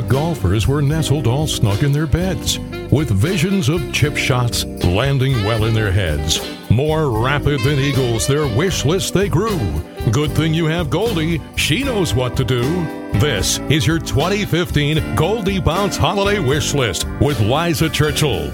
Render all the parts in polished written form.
the golfers were nestled all snug in their beds, with visions of chip shots landing well in their heads. More rapid than eagles, their wish list they grew. Good thing you have Goldie, she knows what to do. This is your 2015 Goldie Bounce Holiday Wish List with Liza Churchill.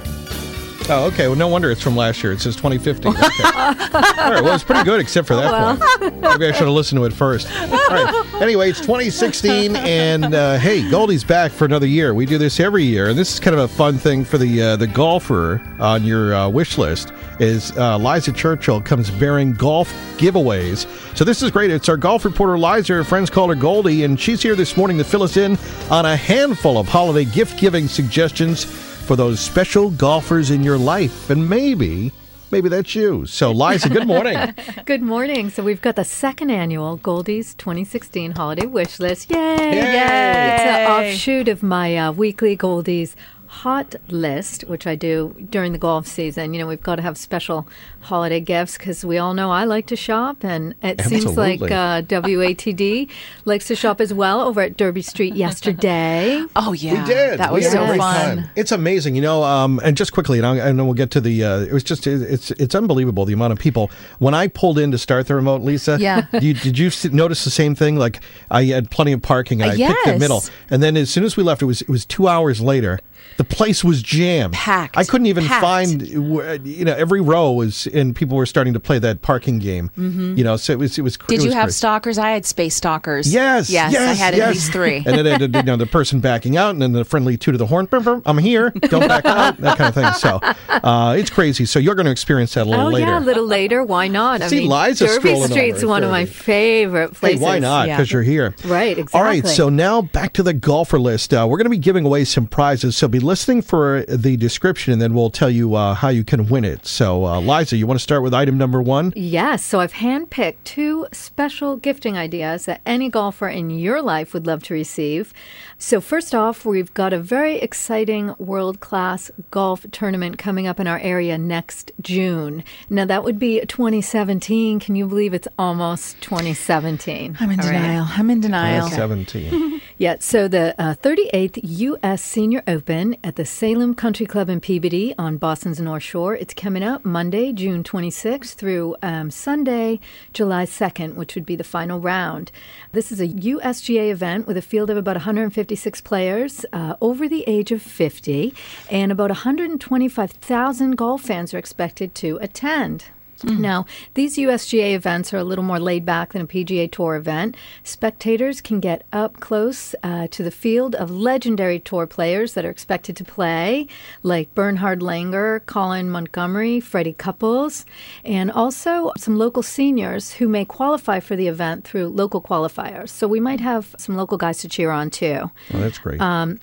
Oh, okay. Well, no wonder it's from last year. It says 2015. Okay. All right. Well, it's pretty good except for that one. Maybe I should have listened to it first. All right. Anyway, it's 2016, and hey, Goldie's back for another year. We do this every year, and this is kind of a fun thing for the golfer on your wish list. Is Liza Churchill comes bearing golf giveaways. So this is great. It's our golf reporter Liza. Her friends call her Goldie, and she's here this morning to fill us in on a handful of holiday gift-giving suggestions for those special golfers in your life, and maybe that's you. So, Liza, good morning. Good morning. So we've got the second annual Goldie's 2016 Holiday Wish List. Yay! It's an offshoot of my weekly Goldie's Hot List, which I do during the golf season. You know, we've got to have special holiday gifts because we all know I like to shop, and it seems like WATD likes to shop as well over at Derby Street yesterday. Oh, yeah. We did. That was so fun. Time. It's amazing. You know, and just quickly, and then we'll get to the, it was just, it's unbelievable the amount of people. When I pulled in to start the remote, Lisa, did you notice the same thing? Like, I had plenty of parking, and I picked the middle. And then as soon as we left, it was 2 hours later, the place was jammed. Packed. I couldn't even find, you know, every row was, and people were starting to play that parking game. Mm-hmm. You know, so it was crazy. Did you have stalkers? I had space stalkers. Yes. I had at least three. And then you know, the person backing out, and then the friendly toot of the horn, I'm here, don't back out, that kind of thing. So it's crazy. So you're going to experience that a little later. Oh, yeah, a little later. Why not? I mean, Liza Derby Street's one of my favorite places. Hey, why not? Because you're here. Right, exactly. All right, so now back to the golfer list. We're going to be giving away some prizes, so be listening for the description, and then we'll tell you how you can win it. So, Liza, you want to start with item number one? Yes. So I've handpicked two special gifting ideas that any golfer in your life would love to receive. So first off, we've got a very exciting world-class golf tournament coming up in our area next June. Now, that would be 2017. Can you believe it's almost 2017? I'm in denial. 2017. Yeah. So the 38th U.S. Senior Open at the Salem Country Club in Peabody on Boston's North Shore. It's coming up Monday, June 26th through Sunday, July 2nd, which would be the final round. This is a USGA event with a field of about 156 players over the age of 50, and about 125,000 golf fans are expected to attend. Mm. Now, these USGA events are a little more laid back than a PGA Tour event. Spectators can get up close to the field of legendary Tour players that are expected to play, like Bernhard Langer, Colin Montgomery, Freddie Couples, and also some local seniors who may qualify for the event through local qualifiers. So we might have some local guys to cheer on, too. Oh, that's great.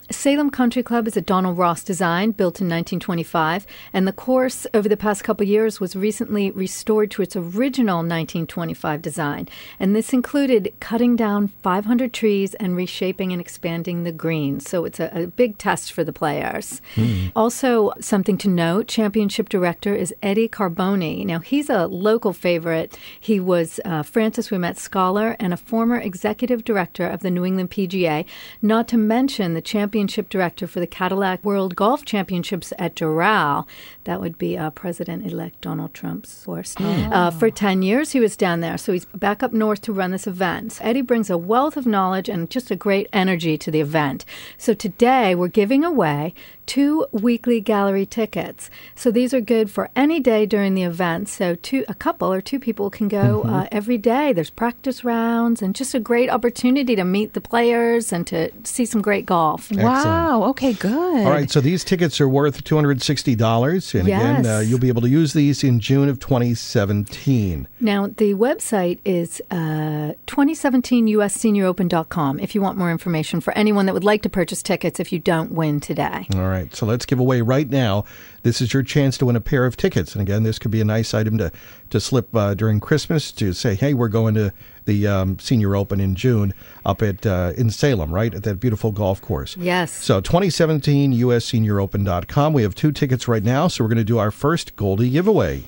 Salem Country Club is a Donald Ross design built in 1925, and the course over the past couple years was recently restored to its original 1925 design, and this included cutting down 500 trees and reshaping and expanding the green. So it's a big test for the players. Mm. Also, something to note, championship director is Eddie Carboni. Now, he's a local favorite. He was Francis We Met Scholar and a former executive director of the New England PGA, not to mention the championship director for the Cadillac World Golf Championships at Doral. That would be President-elect Donald Trump's. For 10 years he was down there, so he's back up north to run this event. Eddie brings a wealth of knowledge and just a great energy to the event. So today we're giving away two weekly gallery tickets. So these are good for any day during the event. So a couple or two people can go every day. There's practice rounds and just a great opportunity to meet the players and to see some great golf. Excellent. Wow. Okay, good. All right. So these tickets are worth $260. And again, you'll be able to use these in June of 2017. Now, the website is 2017USSeniorOpen.com if you want more information for anyone that would like to purchase tickets if you don't win today. All right, so let's give away right now. This is your chance to win a pair of tickets. And again, this could be a nice item to slip during Christmas to say, hey, we're going to the Senior Open in June up at in Salem, right, at that beautiful golf course. Yes. So 2017 USSeniorOpen.com. We have 2 tickets right now, so we're going to do our first Goldie giveaway.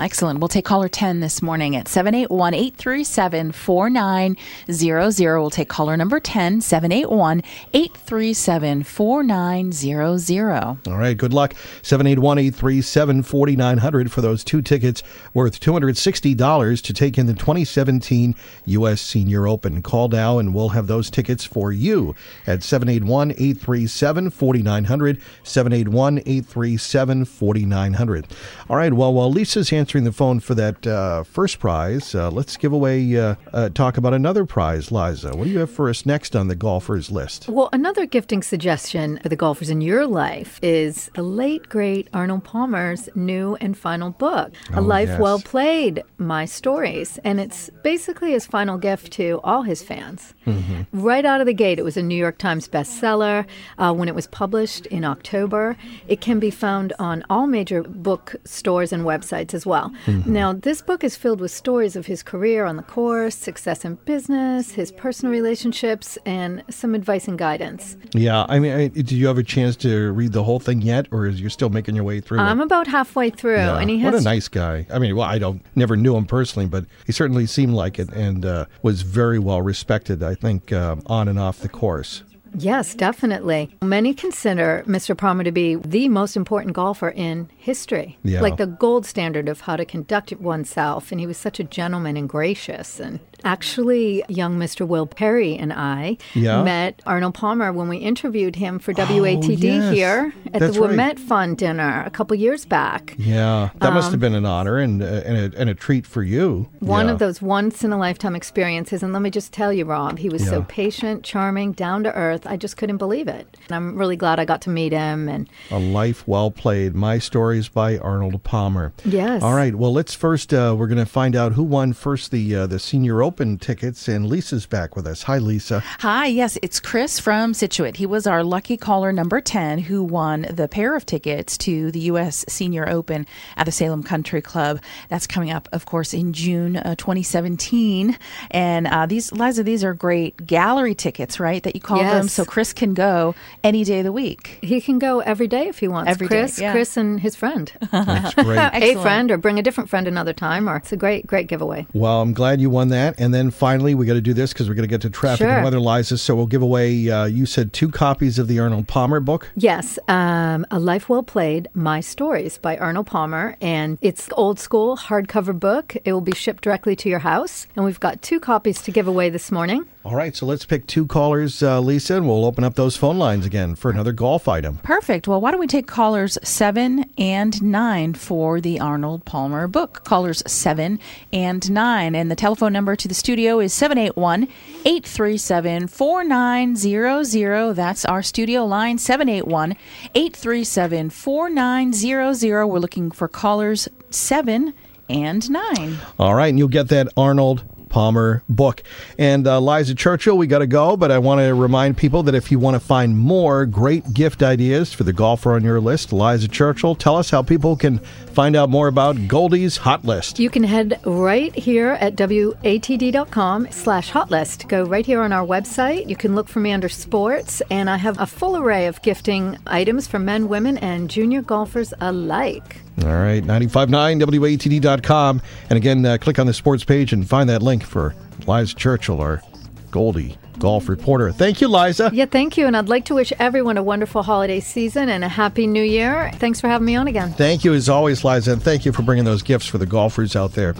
Excellent. We'll take caller 10 this morning at 781-837-4900. We'll take caller number 10, 781-837-4900. All right, good luck. 781-837-4900 for those 2 tickets worth $260 to take in the 2017 U.S. Senior Open. Call now and we'll have those tickets for you at 781-837-4900, 781-837-4900. All right, well, while Lisa's answering the phone for that first prize, let's give away, talk about another prize. Liza, what do you have for us next on the golfers list? Well, another gifting suggestion for the golfers in your life is the late, great Arnold Palmer's new and final book, A Life Well Played, My Stories. And it's basically his final gift to all his fans. Mm-hmm. Right out of the gate, it was a New York Times bestseller. When it was published in October, it can be found on all major book stores and websites as well. Mm-hmm. Now, this book is filled with stories of his career on the course, success in business, his personal relationships, and some advice and guidance. Yeah, I mean, did you have a chance to read the whole thing yet, or is you still making your way through? I'm about halfway through, and he has. What a nice guy! I mean, well, never knew him personally, but he certainly seemed like it, and was very well respected, I think, on and off the course. Yes, definitely. Many consider Mr. Palmer to be the most important golfer in history, like the gold standard of how to conduct oneself. And he was such a gentleman and gracious. And actually, young Mr. Will Perry and I met Arnold Palmer when we interviewed him for WATD here at the Wilmette Fund dinner a couple years back. Yeah, that must have been an honor and a treat for you. One of those once-in-a-lifetime experiences. And let me just tell you, Rob, he was so patient, charming, down to earth. I just couldn't believe it. And I'm really glad I got to meet him. And A Life Well Played, My Stories by Arnold Palmer. Yes. All right. Well, let's first, we're going to find out who won first the Senior Open tickets. And Lisa's back with us. Hi, Lisa. Hi. Yes, it's Chris from Scituate. He was our lucky caller number 10 who won the pair of tickets to the U.S. Senior Open at the Salem Country Club. That's coming up, of course, in June 2017. And these are great gallery tickets, right, that you call them? So Chris can go any day of the week. He can go every day if he wants. Chris and his friend. That's great. A friend, or bring a different friend another time. Or it's a great, great giveaway. Well, I'm glad you won that. And then finally, we got to do this because we're going to get to traffic and weather, Liza. So we'll give away, you said 2 copies of the Arnold Palmer book? Yes. A Life Well Played, My Stories by Arnold Palmer. And it's old school, hardcover book. It will be shipped directly to your house. And we've got 2 copies to give away this morning. All right, so let's pick 2 callers, Lisa, and we'll open up those phone lines again for another golf item. Perfect. Well, why don't we take callers 7 and 9 for the Arnold Palmer book? Callers 7 and 9. And the telephone number to the studio is 781-837-4900. That's our studio line, 781-837-4900. We're looking for callers 7 and 9. All right, and you'll get that Arnold Palmer book. And Liza Churchill, we got to go, but I want to remind people that if you want to find more great gift ideas for the golfer on your list, Liza Churchill, tell us how people can find out more about Goldie's Hot List. You can head right here at WATD.com/hotlist. Go right here on our website. You can look for me under sports, and I have a full array of gifting items for men, women, and junior golfers alike. All right, 95.9 WATD.com. And again, click on the sports page and find that link for Liza Churchill, our Goldie golf reporter. Thank you, Liza. Yeah, thank you. And I'd like to wish everyone a wonderful holiday season and a happy new year. Thanks for having me on again. Thank you as always, Liza. And thank you for bringing those gifts for the golfers out there.